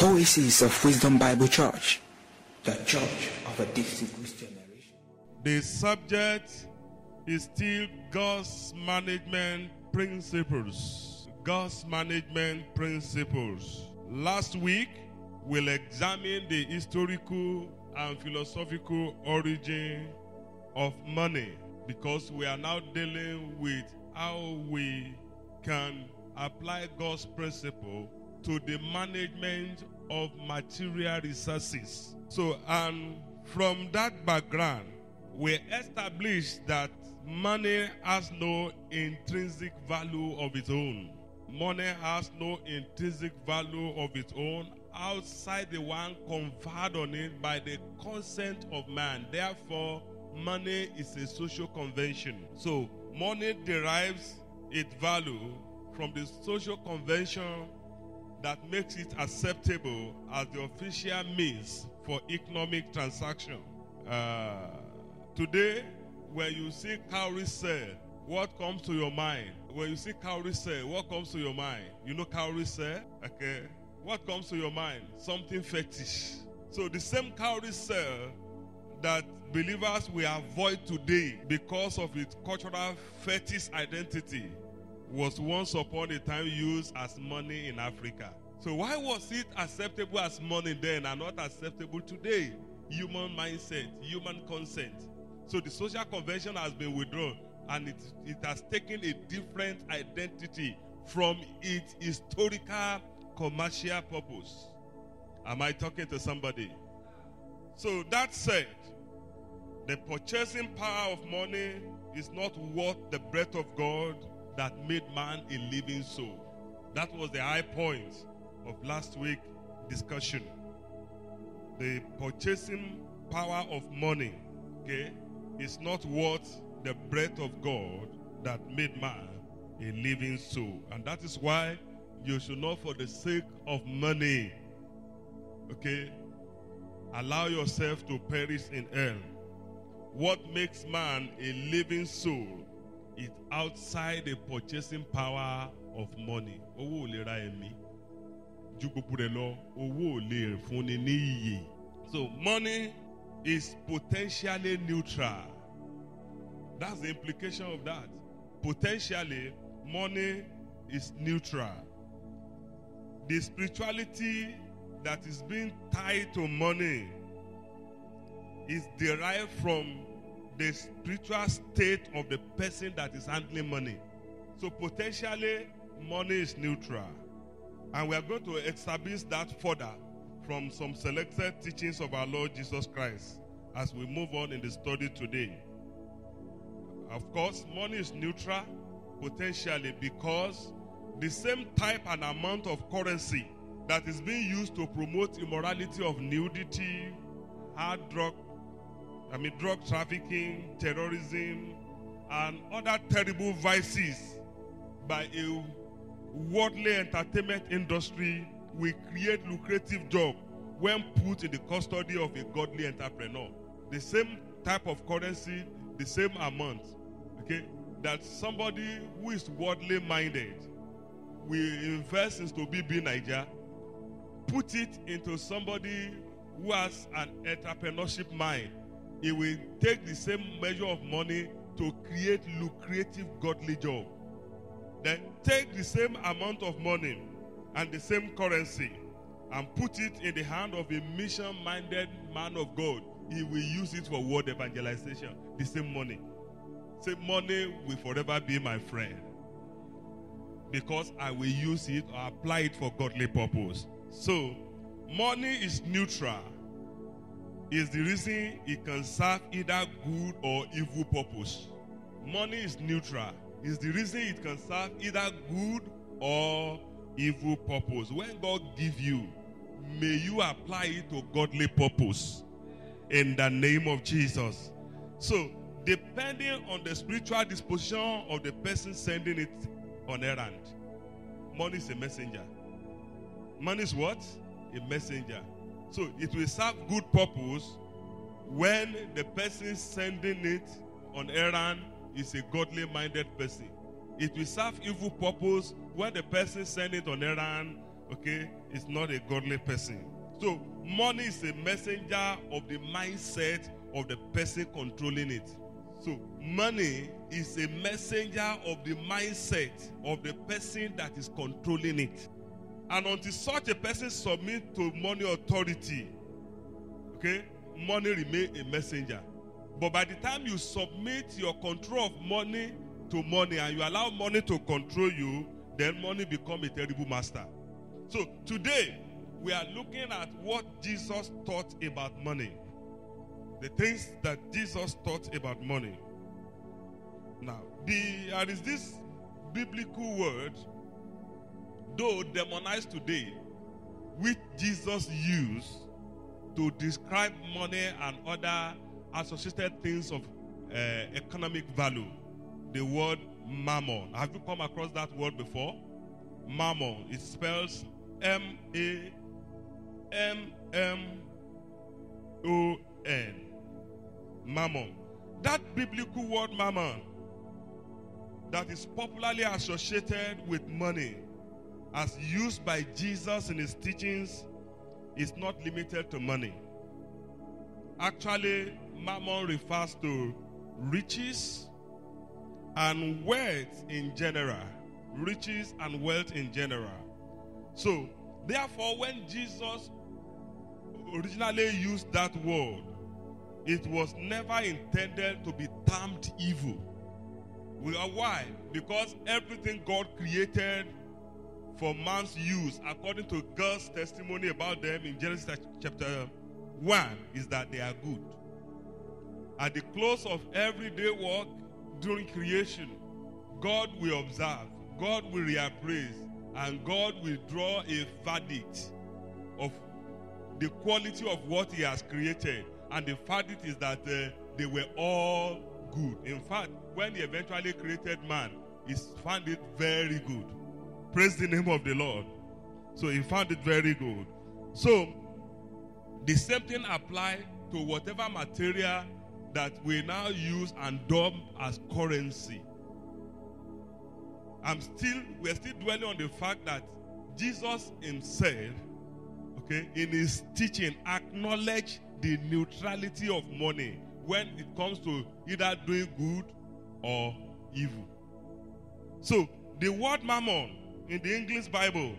Oasis of Wisdom Bible Church, the church of a distinguished generation. The subject is still God's Management Principles. God's Management Principles. Last week, we'll examine the historical and philosophical origin of money, because we are now dealing with how we can apply God's principle to the management of material resources. So, and from that background, we established that money has no intrinsic value of its own. Money has no intrinsic value of its own outside the one conferred on it by the consent of man. Therefore, money is a social convention. So, money derives its value from the social convention that makes it acceptable as the official means for economic transaction. Today, when you see cowrie sale, what comes to your mind? When you see cowrie sale, what comes to your mind? You know cowrie sale? Okay. What comes to your mind? Something fetish. So the same cowrie sale that believers will avoid today because of its cultural fetish identity was once upon a time used as money in Africa. So why was it acceptable as money then and not acceptable today? Human mindset, human consent. So the social convention has been withdrawn, and it has taken a different identity from its historical commercial purpose. Am I talking to somebody? So that said, the purchasing power of money is not worth the breath of God that made man a living soul. That was the high point of last week's discussion. The purchasing power of money, okay, is not worth the breath of God that made man a living soul. And that is why you should not, for the sake of money, okay, allow yourself to perish in hell. What makes man a living soul? It's outside the purchasing power of money. Owó ò lè ra ẹ̀mí. Ju gbogbo rẹ̀ lọ, owó ò lè fúnni ní iyì. So money is potentially neutral. That's the implication of that. Potentially, money is neutral. The spirituality that is being tied to money is derived from the spiritual state of the person that is handling money. So potentially, money is neutral. And we are going to establish that further from some selected teachings of our Lord Jesus Christ as we move on in the study today. Of course, money is neutral potentially because the same type and amount of currency that is being used to promote immorality of nudity, drug trafficking, terrorism, and other terrible vices by a worldly entertainment industry will create lucrative jobs when put in the custody of a godly entrepreneur. The same type of currency, the same amount, okay, that somebody who is worldly minded will invest into BB Nigeria, put it into somebody who has an entrepreneurship mind. It will take the same measure of money to create lucrative godly job. Then take the same amount of money and the same currency and put it in the hand of a mission-minded man of God. He will use it for world evangelization. The same money. Same money will forever be my friend, because I will use it or apply it for godly purpose. So, money is neutral. Is the reason it can serve either good or evil purpose. Money is neutral. Is the reason it can serve either good or evil purpose. When God gives you, may you apply it to godly purpose in the name of Jesus. So, depending on the spiritual disposition of the person sending it on errand, money is a messenger. Money is what? A messenger. So it will serve good purpose when the person sending it on errand is a godly-minded person. It will serve evil purpose when the person sending it on errand okay, is not a godly person. So money is a messenger of the mindset of the person controlling it. So money is a messenger of the mindset of the person that is controlling it. And until such a person submits to money authority, okay, money remains a messenger. But by the time you submit your control of money to money and you allow money to control you, then money becomes a terrible master. So today, we are looking at what Jesus taught about money. The things that Jesus taught about money. Now, there is this biblical word, though demonized today, which Jesus used to describe money and other associated things of economic value. The word mammon. Have you come across that word before? Mammon. It spells M-A-M-M-O-N. Mammon. That biblical word mammon that is popularly associated with money as used by Jesus in his teachings is not limited to money. Actually, mammon refers to riches and wealth in general. Riches and wealth in general. So, therefore, when Jesus originally used that word, it was never intended to be termed evil. Why? Because everything God created for man's use, according to God's testimony about them in Genesis chapter 1, is that they are good. At the close of everyday work during creation, God will observe, God will reappraise, and God will draw a verdict of the quality of what he has created. And the verdict is that they were all good. In fact, when he eventually created man, he found it very good. Praise the name of the Lord. So he found it very good. So the same thing applies to whatever material that we now use and dump as currency. We're still dwelling on the fact that Jesus himself, okay, in his teaching, acknowledged the neutrality of money when it comes to either doing good or evil. So, the word mammon in the English Bible,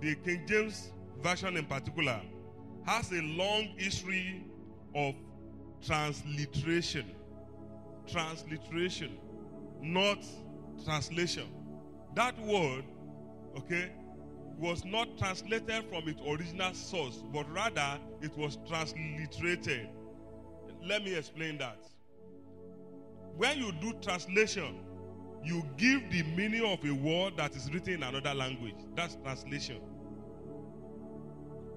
the King James Version in particular, has a long history of transliteration. Transliteration, not translation. That word, okay, was not translated from its original source, but rather it was transliterated. Let me explain that. When you do translation, you give the meaning of a word that is written in another language. That's translation.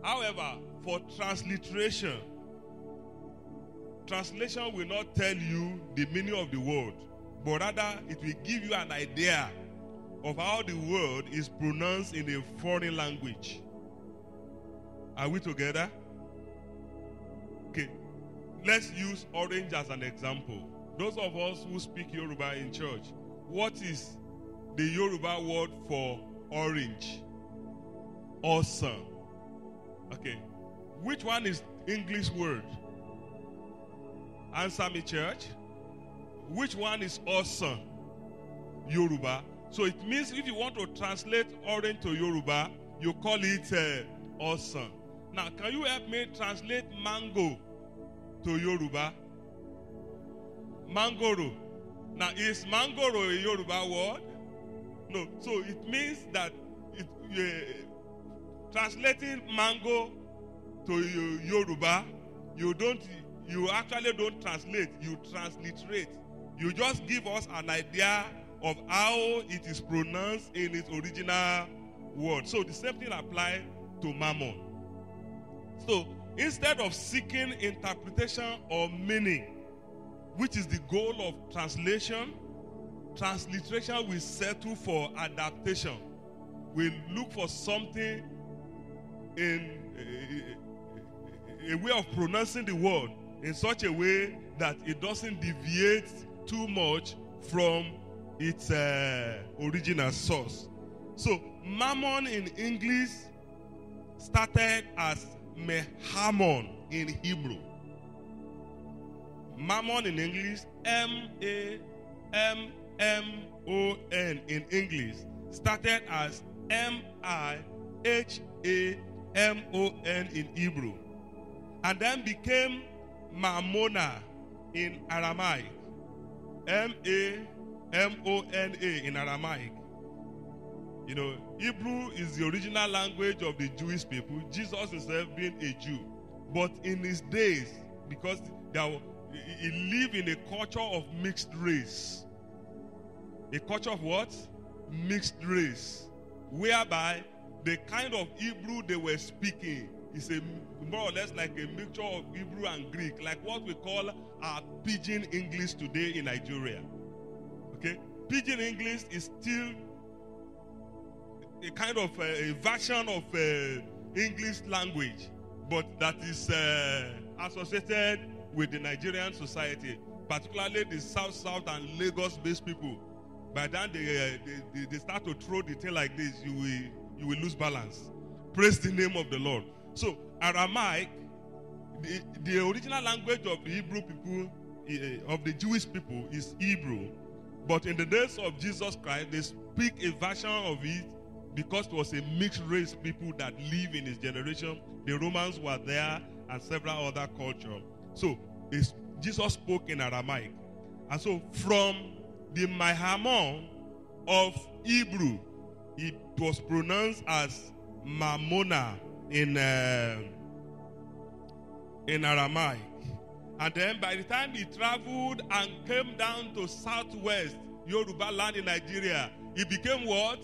However, for transliteration, translation will not tell you the meaning of the word, but rather it will give you an idea of how the word is pronounced in a foreign language. Are we together? Okay. Let's use orange as an example. Those of us who speak Yoruba in church, what is the Yoruba word for orange? Awesome. Okay. Which one is English word? Answer me, church. Which one is awesome? Yoruba. So it means if you want to translate orange to Yoruba, you call it awesome. Now, can you help me translate mango to Yoruba? Mangoro. Now, is mangoro a Yoruba word? No. So it means that translating mango to Yoruba, you actually don't translate, you transliterate. You just give us an idea of how it is pronounced in its original word. So the same thing applies to mammon. So instead of seeking interpretation or meaning, which is the goal of translation, transliteration will settle for adaptation. We look for something in a way of pronouncing the word in such a way that it doesn't deviate too much from its original source. So mammon in English started as mehammon in Hebrew. Mammon in English, M-A-M-M-O-N in English, started as M-I-H-A-M-O-N in Hebrew, and then became mammona in Aramaic, M-A-M-O-N-A in Aramaic. You know, Hebrew is the original language of the Jewish people, Jesus himself being a Jew. But in his days, because he lived in a culture of mixed race. A culture of what? Mixed race. Whereby the kind of Hebrew they were speaking is a more or less like a mixture of Hebrew and Greek, like what we call our pidgin English today in Nigeria. Okay? Pidgin English is still a kind of a version of English language, but that is associated with the Nigerian society, particularly the South-South and Lagos-based people. By then, they start to throw the thing like this. You will lose balance. Praise the name of the Lord. So, Aramaic, the original language of the Hebrew people, of the Jewish people, is Hebrew. But in the days of Jesus Christ, they speak a version of it because it was a mixed race people that live in his generation. The Romans were there and several other cultures. So, Jesus spoke in Aramaic. And so, from the Mammon of Hebrew, it was pronounced as Mammona in Aramaic. And then by the time he traveled and came down to southwest Yoruba land in Nigeria, it became what?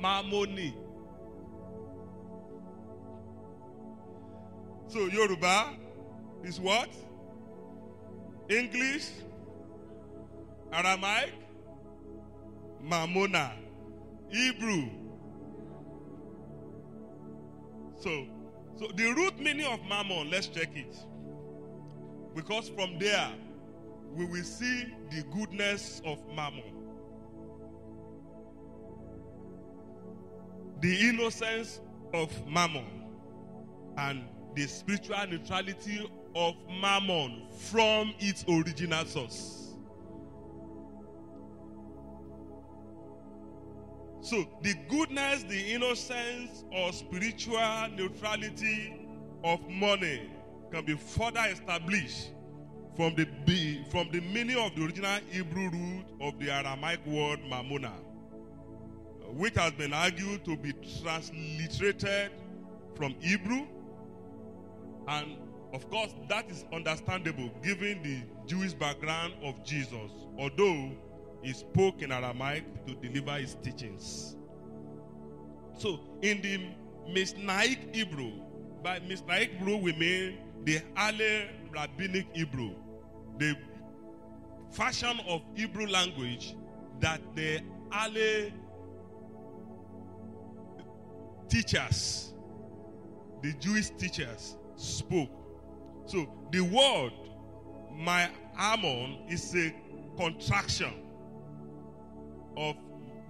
Mammoni. So Yoruba is what? English, Aramaic, Mammona, Hebrew. So the root meaning of mammon, let's check it. Because from there, we will see the goodness of mammon. The innocence of mammon and the spiritual neutrality of mammon from its original source. So, the goodness, the innocence, or spiritual neutrality of money can be further established from the meaning of the original Hebrew root of the Aramaic word mammona, which has been argued to be transliterated from Hebrew. And of course, that is understandable given the Jewish background of Jesus, although he spoke in Aramaic to deliver his teachings. So, in the Mishnaic Hebrew, by Mishnaic Hebrew we mean the early rabbinic Hebrew, the fashion of Hebrew language that the early teachers, the Jewish teachers, spoke. So the word mammon is a contraction of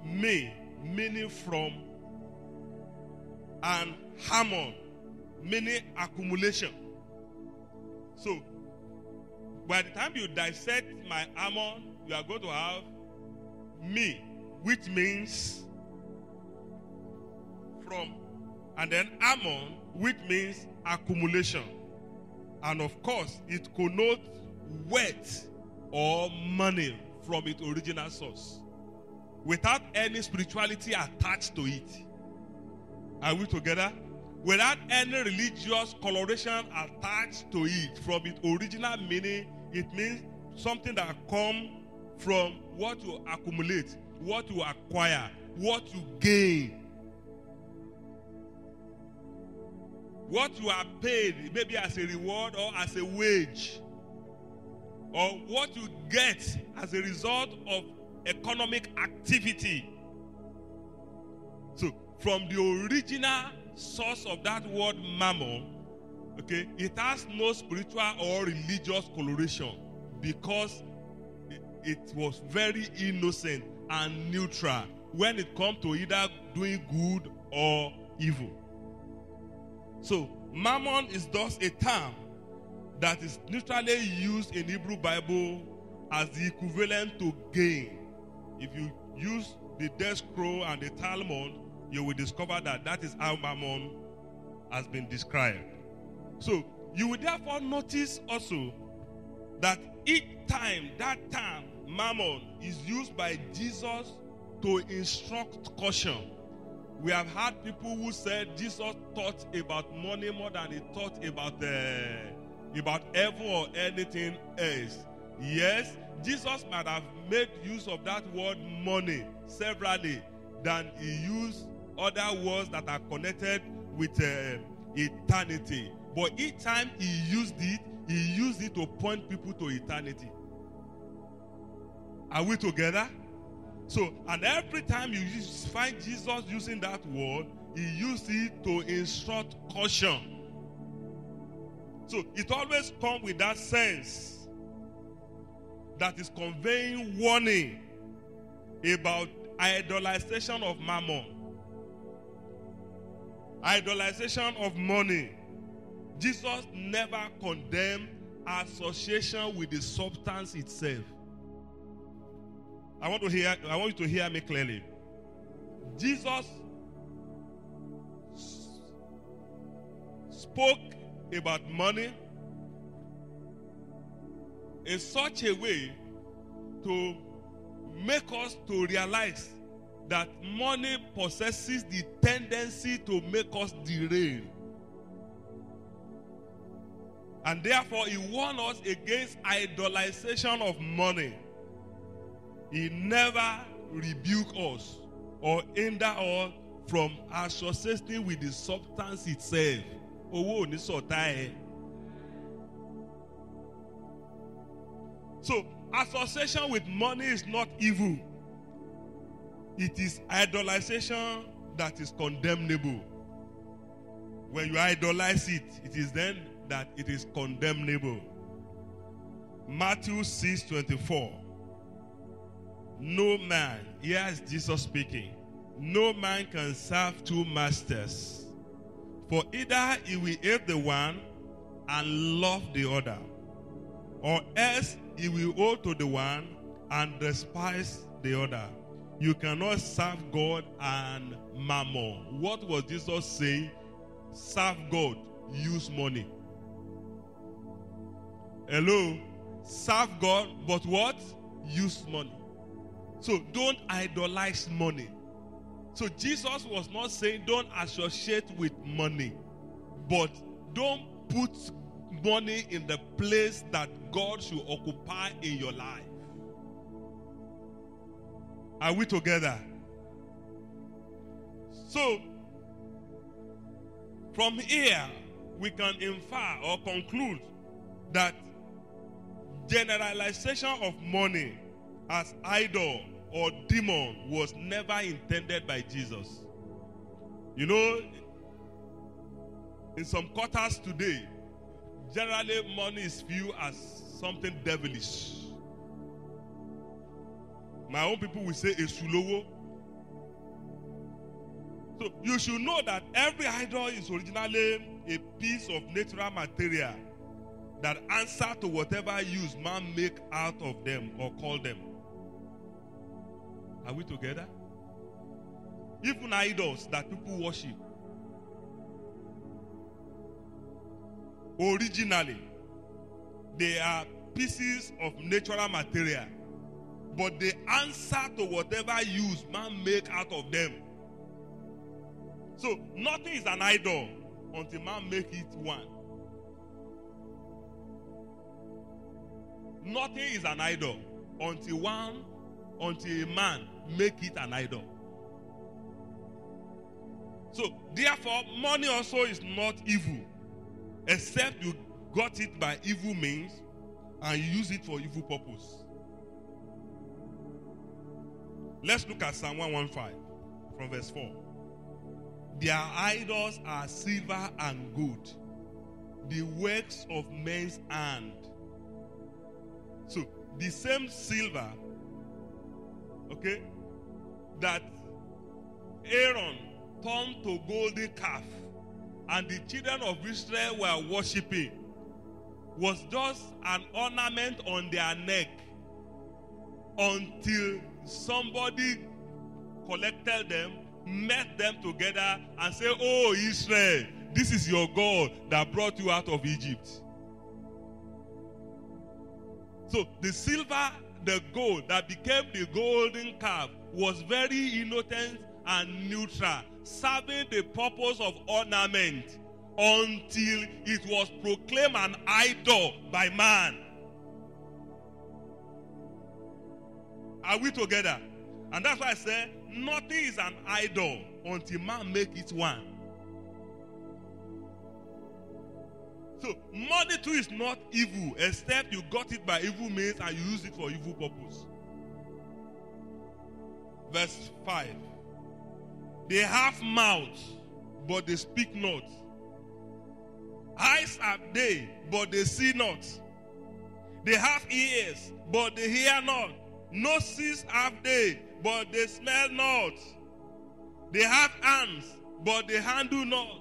me, meaning from, and hammon, meaning accumulation. So by the time you dissect mammon, you are going to have me, which means from, and then hammon, which means accumulation. And of course, it connotes wealth or money from its original source, without any spirituality attached to it. Are we together? Without any religious coloration attached to it from its original meaning, it means something that comes from what you accumulate, what you acquire, what you gain. What you are paid, maybe as a reward or as a wage, or what you get as a result of economic activity. So, from the original source of that word mammon, okay, it has no spiritual or religious coloration because it was very innocent and neutral when it comes to either doing good or evil. So, mammon is thus a term that is neutrally used in Hebrew Bible as the equivalent to gain. If you use the Dead Scroll and the Talmud, you will discover that that is how mammon has been described. So, you will therefore notice also that each time that term mammon is used by Jesus to instruct caution. We have had people who said Jesus taught about money more than he taught about evil or anything else. Yes, Jesus might have made use of that word money severally than he used other words that are connected with eternity. But each time he used it to point people to eternity. Are we together? So, and every time you find Jesus using that word, he used it to instruct caution. So, it always comes with that sense that is conveying warning about idolization of mammon, idolization of money. Jesus never condemned association with the substance itself. I want you to hear me clearly. Jesus spoke about money in such a way to make us to realize that money possesses the tendency to make us derail. And therefore, he warned us against idolization of money. He never rebuked us or hindered us from associating with the substance itself. So, association with money is not evil. It is idolization that is condemnable. When you idolize it, it is then that it is condemnable. Matthew 6:24. No man, yes, Jesus speaking, no man can serve two masters, for either he will hate the one and love the other, or else he will hold to the one and despise the other. You cannot serve God and mammon. What was Jesus saying? Serve God, use money. Hello? Serve God, but what? Use money. So, don't idolize money. So, Jesus was not saying don't associate with money, but don't put money in the place that God should occupy in your life. Are we together? So, from here, we can infer or conclude that generalization of money as idol or demon was never intended by Jesus. You know, in some quarters today, generally money is viewed as something devilish. My own people will say esulowo. So you should know that every idol is originally a piece of natural material that answers to whatever use man make out of them or call them. Are we together? Even idols that people worship originally, they are pieces of natural material, but they answer to whatever use man make out of them. So nothing is an idol until man make it one. Nothing is an idol until a man make it an idol. So, therefore, money also is not evil, except you got it by evil means and you use it for evil purpose. Let's look at Psalm 115 from verse 4. Their idols are silver and gold, the works of men's hand. So, the same silver that Aaron turned to golden calf and the children of Israel were worshipping was just an ornament on their neck until somebody collected them, met them together and said, "Oh Israel, this is your God that brought you out of Egypt." So the silver, the gold that became the golden calf was very innocent and neutral, serving the purpose of ornament until it was proclaimed an idol by man. Are we together? And that's why I say nothing is an idol until man make it one. So, money too is not evil, except you got it by evil means and you use it for evil purpose. Verse 5. They have mouths, but they speak not. Eyes have they, but they see not. They have ears, but they hear not. Noses have they, but they smell not. They have hands, but they handle not.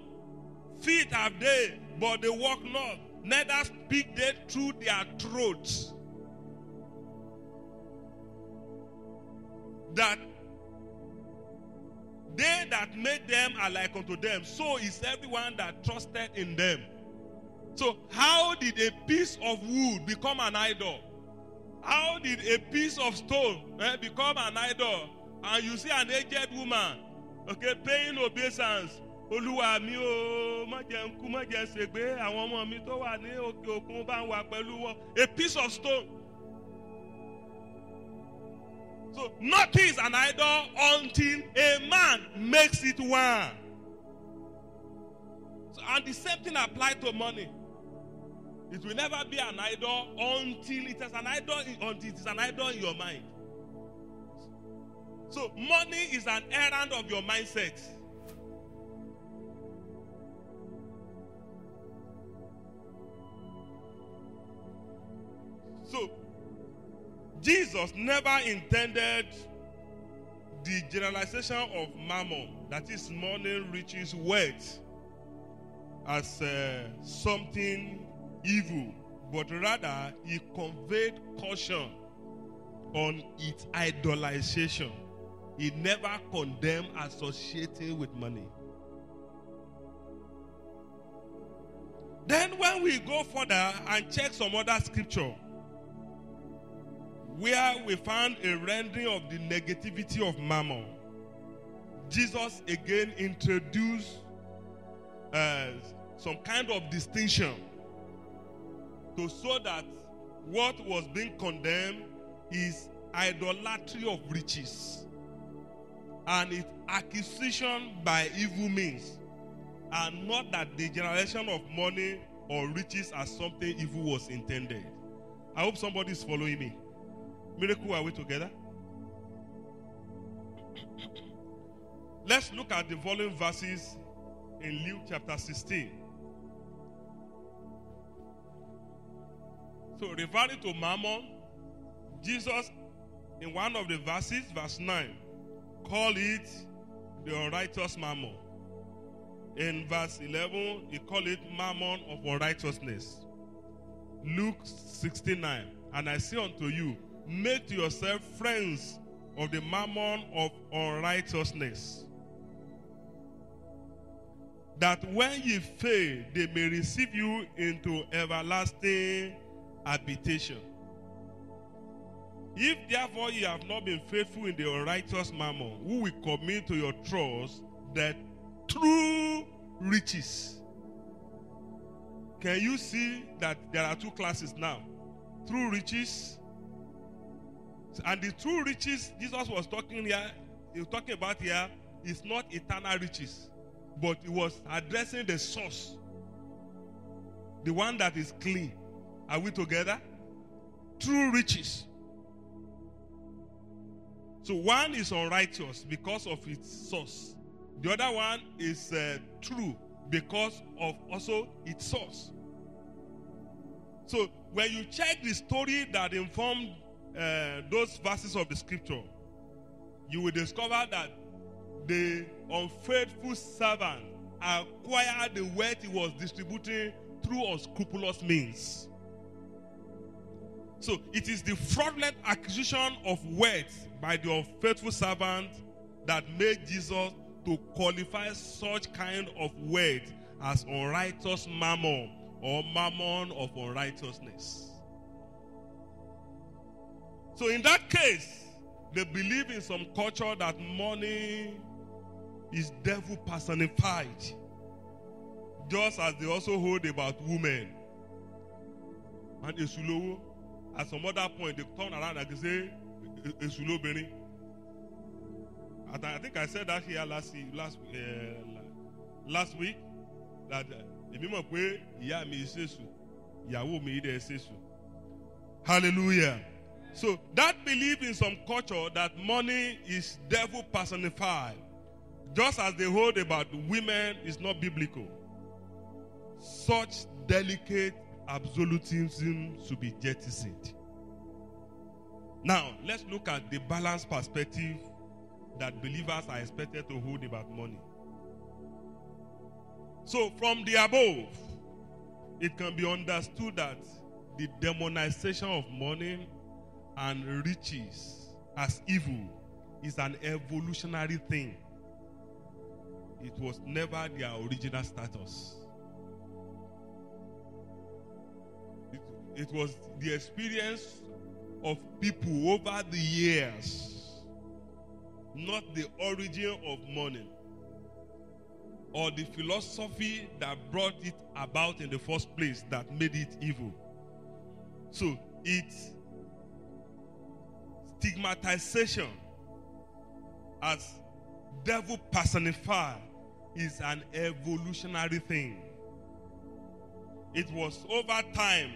Feet have they, but they walk not, neither speak they through their throats. That they that made them are like unto them, so is everyone that trusted in them. So how did a piece of wood become an idol? How did a piece of stone become an idol? And you see an aged woman, okay, paying obeisance. Oluwa mi o ma je nku ma je segbe awon omo mi to wa ni oke okun ba wa pelu won, a piece of stone. So nothing is an idol until a man makes it one. So, and the same thing applies to money. It will never be an idol until it is an idol, until it is an idol in your mind. So money is an errand of your mindset. So, Jesus never intended the generalization of mammon, that is money, riches, wealth, as something evil, but rather he conveyed caution on its idolization. He never condemned associating with money. Then when we go further and check some other scripture, where we found a rendering of the negativity of mammon, Jesus again introduced some kind of distinction to show that what was being condemned is idolatry of riches and its acquisition by evil means, and not that the generation of money or riches as something evil was intended. I hope somebody is following me. Miracle, are we together? Let's look at the following verses in Luke chapter 16. So, referring to mammon, Jesus, in one of the verses, verse 9, called it the unrighteous mammon. In verse 11, he called it mammon of unrighteousness. Luke 16:9, and I say unto you, make to yourself friends of the mammon of unrighteousness, that when ye fail, they may receive you into everlasting habitation. If therefore ye have not been faithful in the unrighteous mammon, who will commit to your trust the true riches? Can you see that there are two classes now? True riches. And the true riches Jesus was talking about here is not eternal riches, but he was addressing the source, the one that is clean. Are we together? True riches. So one is unrighteous because of its source. The other one is true because of also its source. So when you check the story that informed those verses of the scripture, you will discover that the unfaithful servant acquired the wealth he was distributing through unscrupulous means. So it is the fraudulent acquisition of wealth by the unfaithful servant that made Jesus to qualify such kind of wealth as unrighteous mammon or mammon of unrighteousness. So in that case, they believe in some culture that money is devil personified, just as they also hold about women. And Esulowo, at some other point, they turn around and they say, Esulobeni. And I think I said that here last week, that hallelujah. So that belief in some culture that money is devil personified, just as they hold about women, is not biblical. Such delicate absolutism should be jettisoned. Now, let's look at the balanced perspective that believers are expected to hold about money. So, from the above, it can be understood that the demonization of money and riches as evil is an evolutionary thing. It was never their original status. It was the experience of people over the years, not the origin of money or the philosophy that brought it about in the first place that made it evil. So its stigmatization as devil personified is an evolutionary thing. It was over time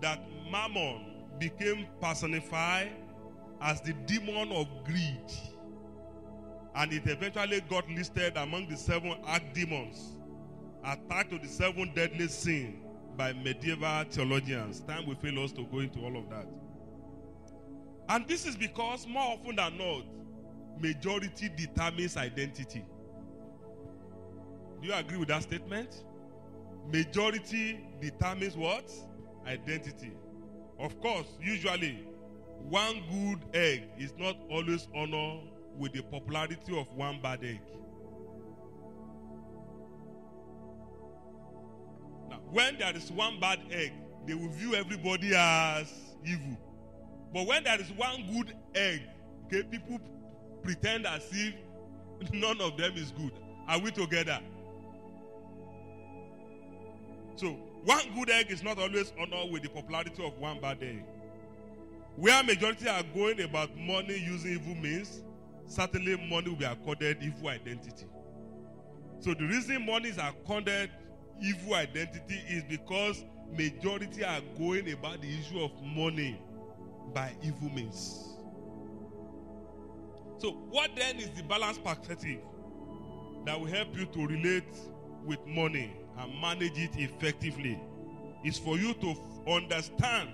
that Mammon became personified as the demon of greed, and it eventually got listed among the 7 archdemons, attached to the 7 deadly sins by medieval theologians. Time will fail us to go into all of that. And this is because, more often than not, majority determines identity. Do you agree with that statement? Majority determines what? Identity. Of course, usually, one good egg is not always honored with the popularity of one bad egg. Now, when there is one bad egg, they will view everybody as evil. But when there is one good egg, okay, people pretend as if none of them is good. Are we together? So, one good egg is not always honored with the popularity of one bad egg. Where majority are going about money using evil means, certainly money will be accorded evil identity. So the reason money is accorded evil identity is because majority are going about the issue of money by evil means. So what then is the balanced perspective that will help you to relate with money and manage it effectively? It's for you to understand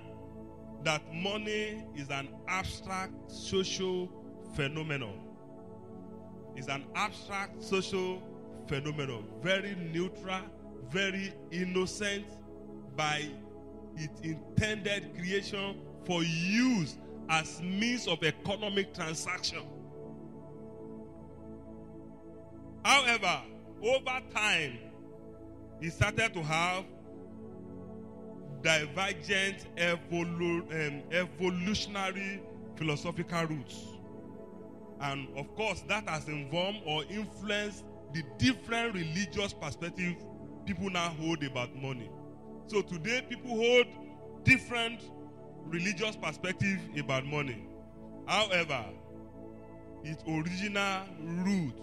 that money is an abstract social phenomenon. It's an abstract social phenomenon, very neutral, very innocent by its intended creation for use as means of economic transaction. However, over time, it started to have divergent evolutionary philosophical roots. And of course, that has informed or influenced the different religious perspectives people now hold about money. So today, people hold different religious perspective about money. However, its original root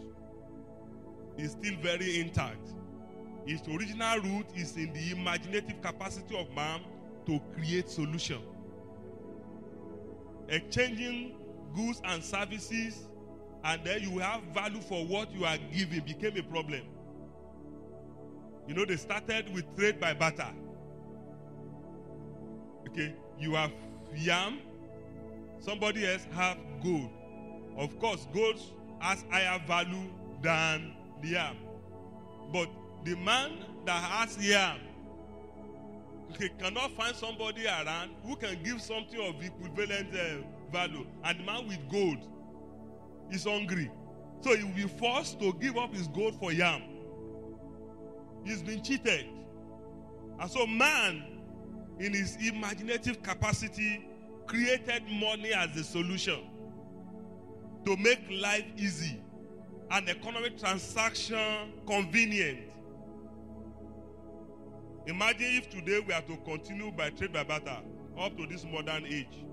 is still very intact. Its original root is in the imaginative capacity of man to create solution. Exchanging goods and services, and then you have value for what you are giving, became a problem. You know, they started with trade by barter. Okay, you have yam, somebody else have gold. Of course, gold has higher value than the yam. But the man that has yam, he cannot find somebody around who can give something of equivalent value. And the man with gold is hungry. So he will be forced to give up his gold for yam. He's been cheated. And so man, in his imaginative capacity, created money as the solution to make life easy and economic transaction convenient. Imagine if today we are to continue by trade by barter up to this modern age.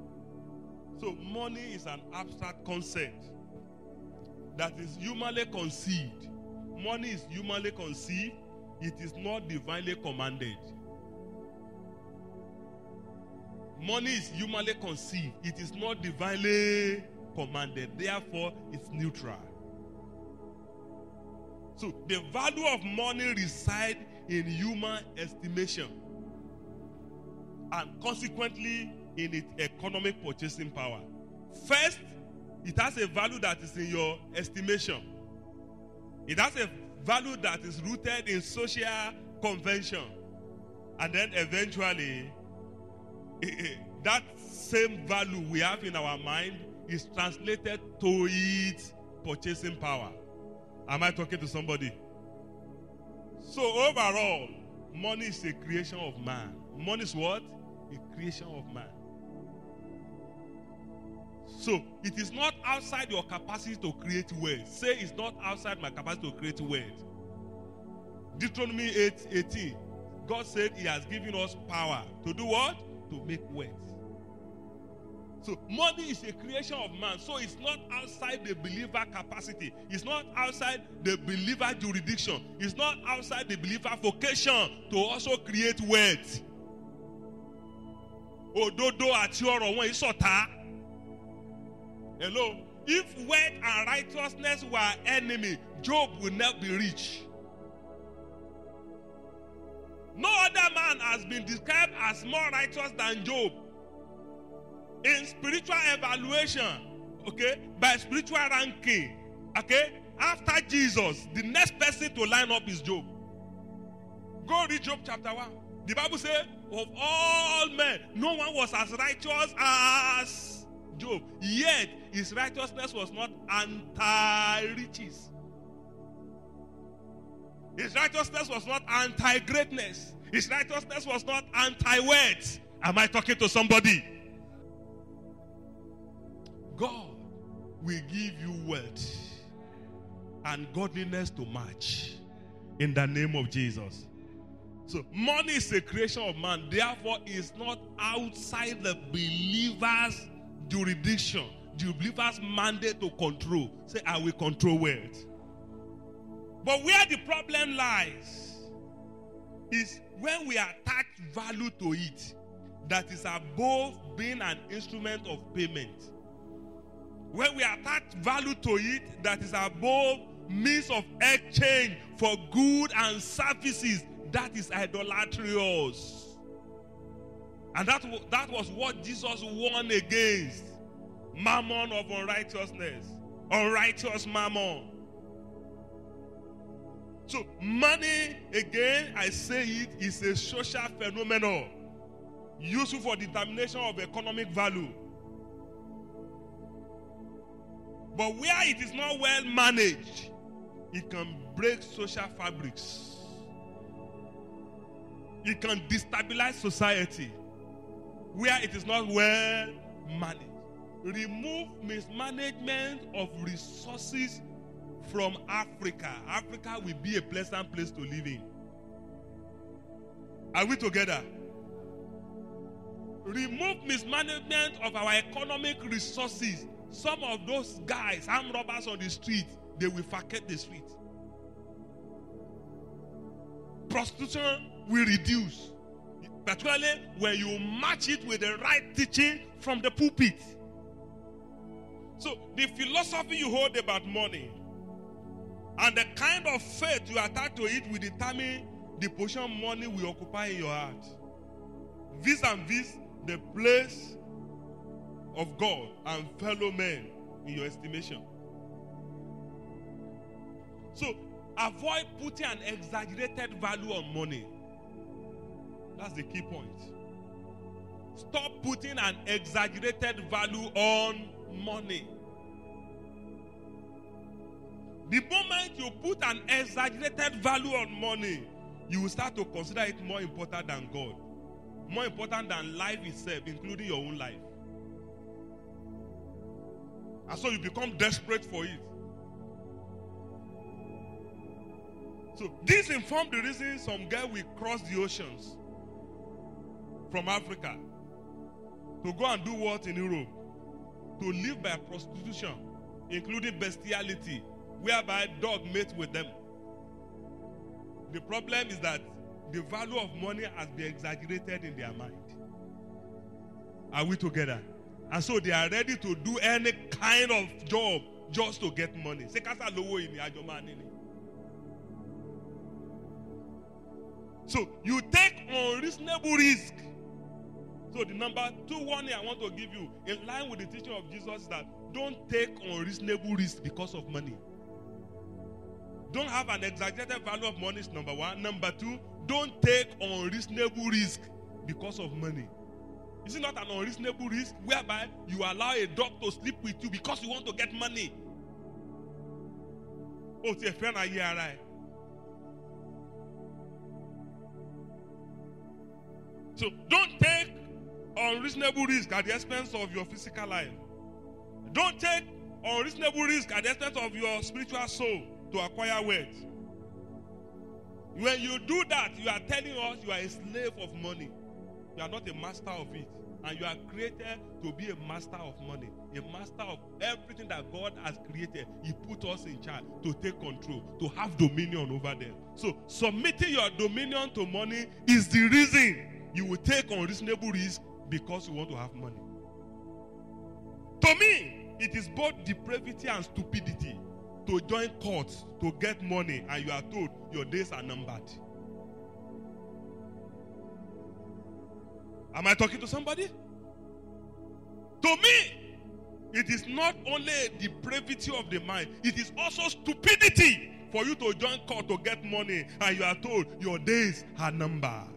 So money is an abstract concept that is humanly conceived. Money is humanly conceived. It is not divinely commanded. Money is humanly conceived. It is not divinely commanded. Therefore, it's neutral. So the value of money resides in human estimation and consequently in its economic purchasing power. First, it has a value that is in your estimation. It has a value that is rooted in social convention. And then eventually, that same value we have in our mind is translated to its purchasing power. Am I talking to somebody? So overall, money is a creation of man. Money is what? A creation of man. So it is not outside your capacity to create wealth. Say it's not outside my capacity to create wealth. Deuteronomy 8:18. God said he has given us power to do what? To make wealth. So money is a creation of man. So it's not outside the believer capacity. It's not outside the believer jurisdiction. It's not outside the believer vocation to also create wealth. Ododo ati oro won isota. Hello. If wealth and righteousness were enemy, Job would not be rich. No other man has been described as more righteous than Job. In spiritual evaluation, okay, by spiritual ranking, okay, after Jesus, the next person to line up is Job. Go read Job chapter 1. The Bible says, of all men, no one was as righteous as Job. Yet, his righteousness was not anti-riches. His righteousness was not anti-greatness. His righteousness was not anti-wealth. Am I talking to somebody? God will give you wealth and godliness to match in the name of Jesus. So money is a creation of man. Therefore, it's not outside the believer's jurisdiction, the believer's mandate to control. Say, I will control wealth. But where the problem lies is when we attach value to it that is above being an instrument of payment. When we attach value to it that is above means of exchange for goods and services, that is idolatrous. And that was what Jesus warned against. Mammon of unrighteousness. Unrighteous mammon. So money, again, I say it, is a social phenomenon useful for determination of economic value. But where it is not well managed, it can break social fabrics. It can destabilize society. Where it is not well managed. Remove mismanagement of resources from Africa. Africa will be a pleasant place to live in. Are we together? Remove mismanagement of our economic resources. Some of those guys, armed robbers on the street, they will vacate the street. Prostitution will reduce. Particularly when you match it with the right teaching from the pulpit. So the philosophy you hold about money and the kind of faith you attach to it will determine the position money will occupy in your heart. Vis-a-vis the place of God and fellow men in your estimation. So avoid putting an exaggerated value on money. That's the key point. Stop putting an exaggerated value on money. The moment you put an exaggerated value on money, you will start to consider it more important than God, more important than life itself, including your own life. And so you become desperate for it. So this informed the reason some guy will cross the oceans from Africa to go and do what in Europe? To live by prostitution, including bestiality, whereby dog mates with them. The problem is that the value of money has been exaggerated in their mind. Are we together? And so they are ready to do any kind of job just to get money. So you take unreasonable risk. So the number 2 warning I want to give you, in line with the teaching of Jesus, is that don't take unreasonable risk because of money. Don't have an exaggerated value of money is number 1. Number 2, don't take unreasonable risk because of money. Is it not an unreasonable risk whereby you allow a dog to sleep with you because you want to get money? Oh, it's a friend I hear, right? So don't take unreasonable risk at the expense of your physical life. Don't take unreasonable risk at the expense of your spiritual soul to acquire wealth. When you do that, you are telling us you are a slave of money. You are not a master of it. And you are created to be a master of money, a master of everything that God has created. He put us in charge to take control, to have dominion over them. So submitting your dominion to money is the reason you will take unreasonable risk because you want to have money. To me, it is both depravity and stupidity to join courts to get money and you are told your days are numbered. Am I talking to somebody? To me, it is not only a depravity of the mind, it is also stupidity for you to join court to get money and you are told your days are numbered.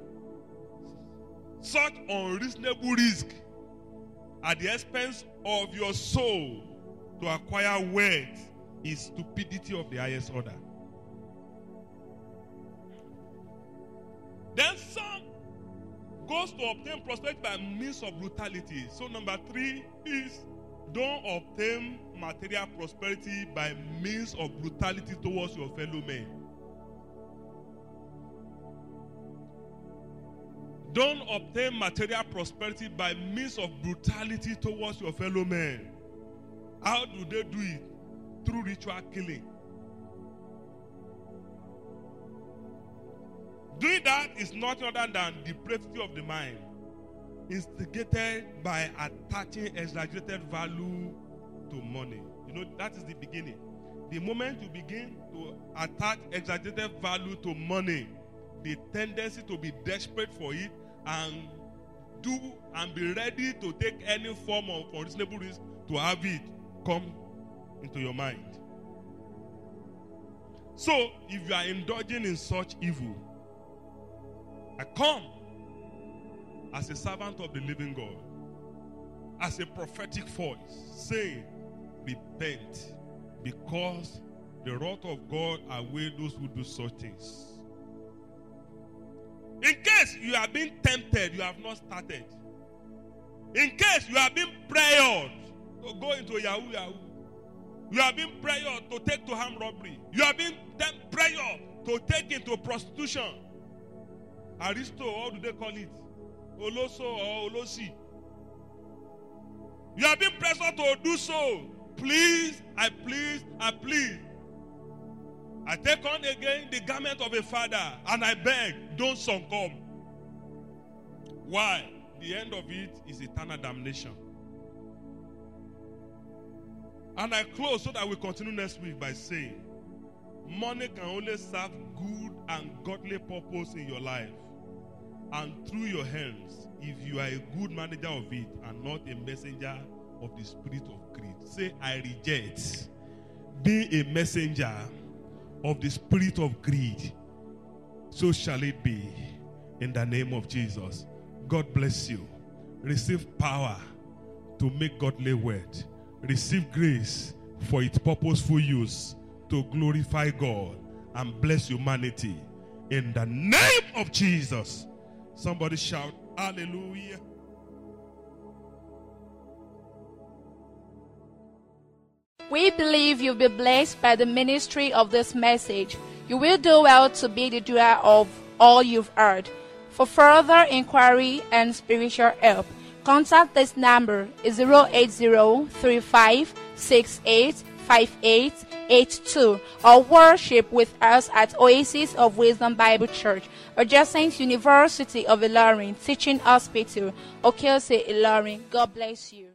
Such unreasonable risk at the expense of your soul to acquire wealth is stupidity of the highest order. Then some goes to obtain prosperity by means of brutality. So number 3 is don't obtain material prosperity by means of brutality towards your fellow men. Don't obtain material prosperity by means of brutality towards your fellow men. How do they do it? Through ritual killing. Doing that is nothing other than depravity of the mind, instigated by attaching exaggerated value to money. You know, that is the beginning. The moment you begin to attach exaggerated value to money, the tendency to be desperate for it and do and be ready to take any form of unreasonable risk to have it come into your mind. So, if you are indulging in such evil, I come as a servant of the living God, as a prophetic voice, saying, repent, because the wrath of God awaits those who do such things. In case you have been tempted, you have not started. In case you have been prayed to go into Yahoo Yahoo, you have been prayed to take to armed robbery. You have been prayed to take into prostitution. Aristo, how do they call it? Oloso or Olosi. You have been pressed to do so. Please. I take on again the garment of a father and I beg, don't succumb. Why? The end of it is eternal damnation. And I close so that we continue next week by saying, money can only serve good and godly purpose in your life and through your hands if you are a good manager of it and not a messenger of the spirit of greed. Say, I reject being a messenger of the spirit of greed. So shall it be in the name of Jesus. God bless you. Receive power to make godly word. Receive grace for its purposeful use to glorify God and bless humanity in the name of Jesus. Somebody shout hallelujah. We believe you'll be blessed by the ministry of this message. You will do well to be the doer of all you've heard. For further inquiry and spiritual help, contact this number 08035685882 or worship with us at Oasis of Wisdom Bible Church, adjacent University of Ilorin Teaching Hospital, Oasis, Ilorin. God bless you.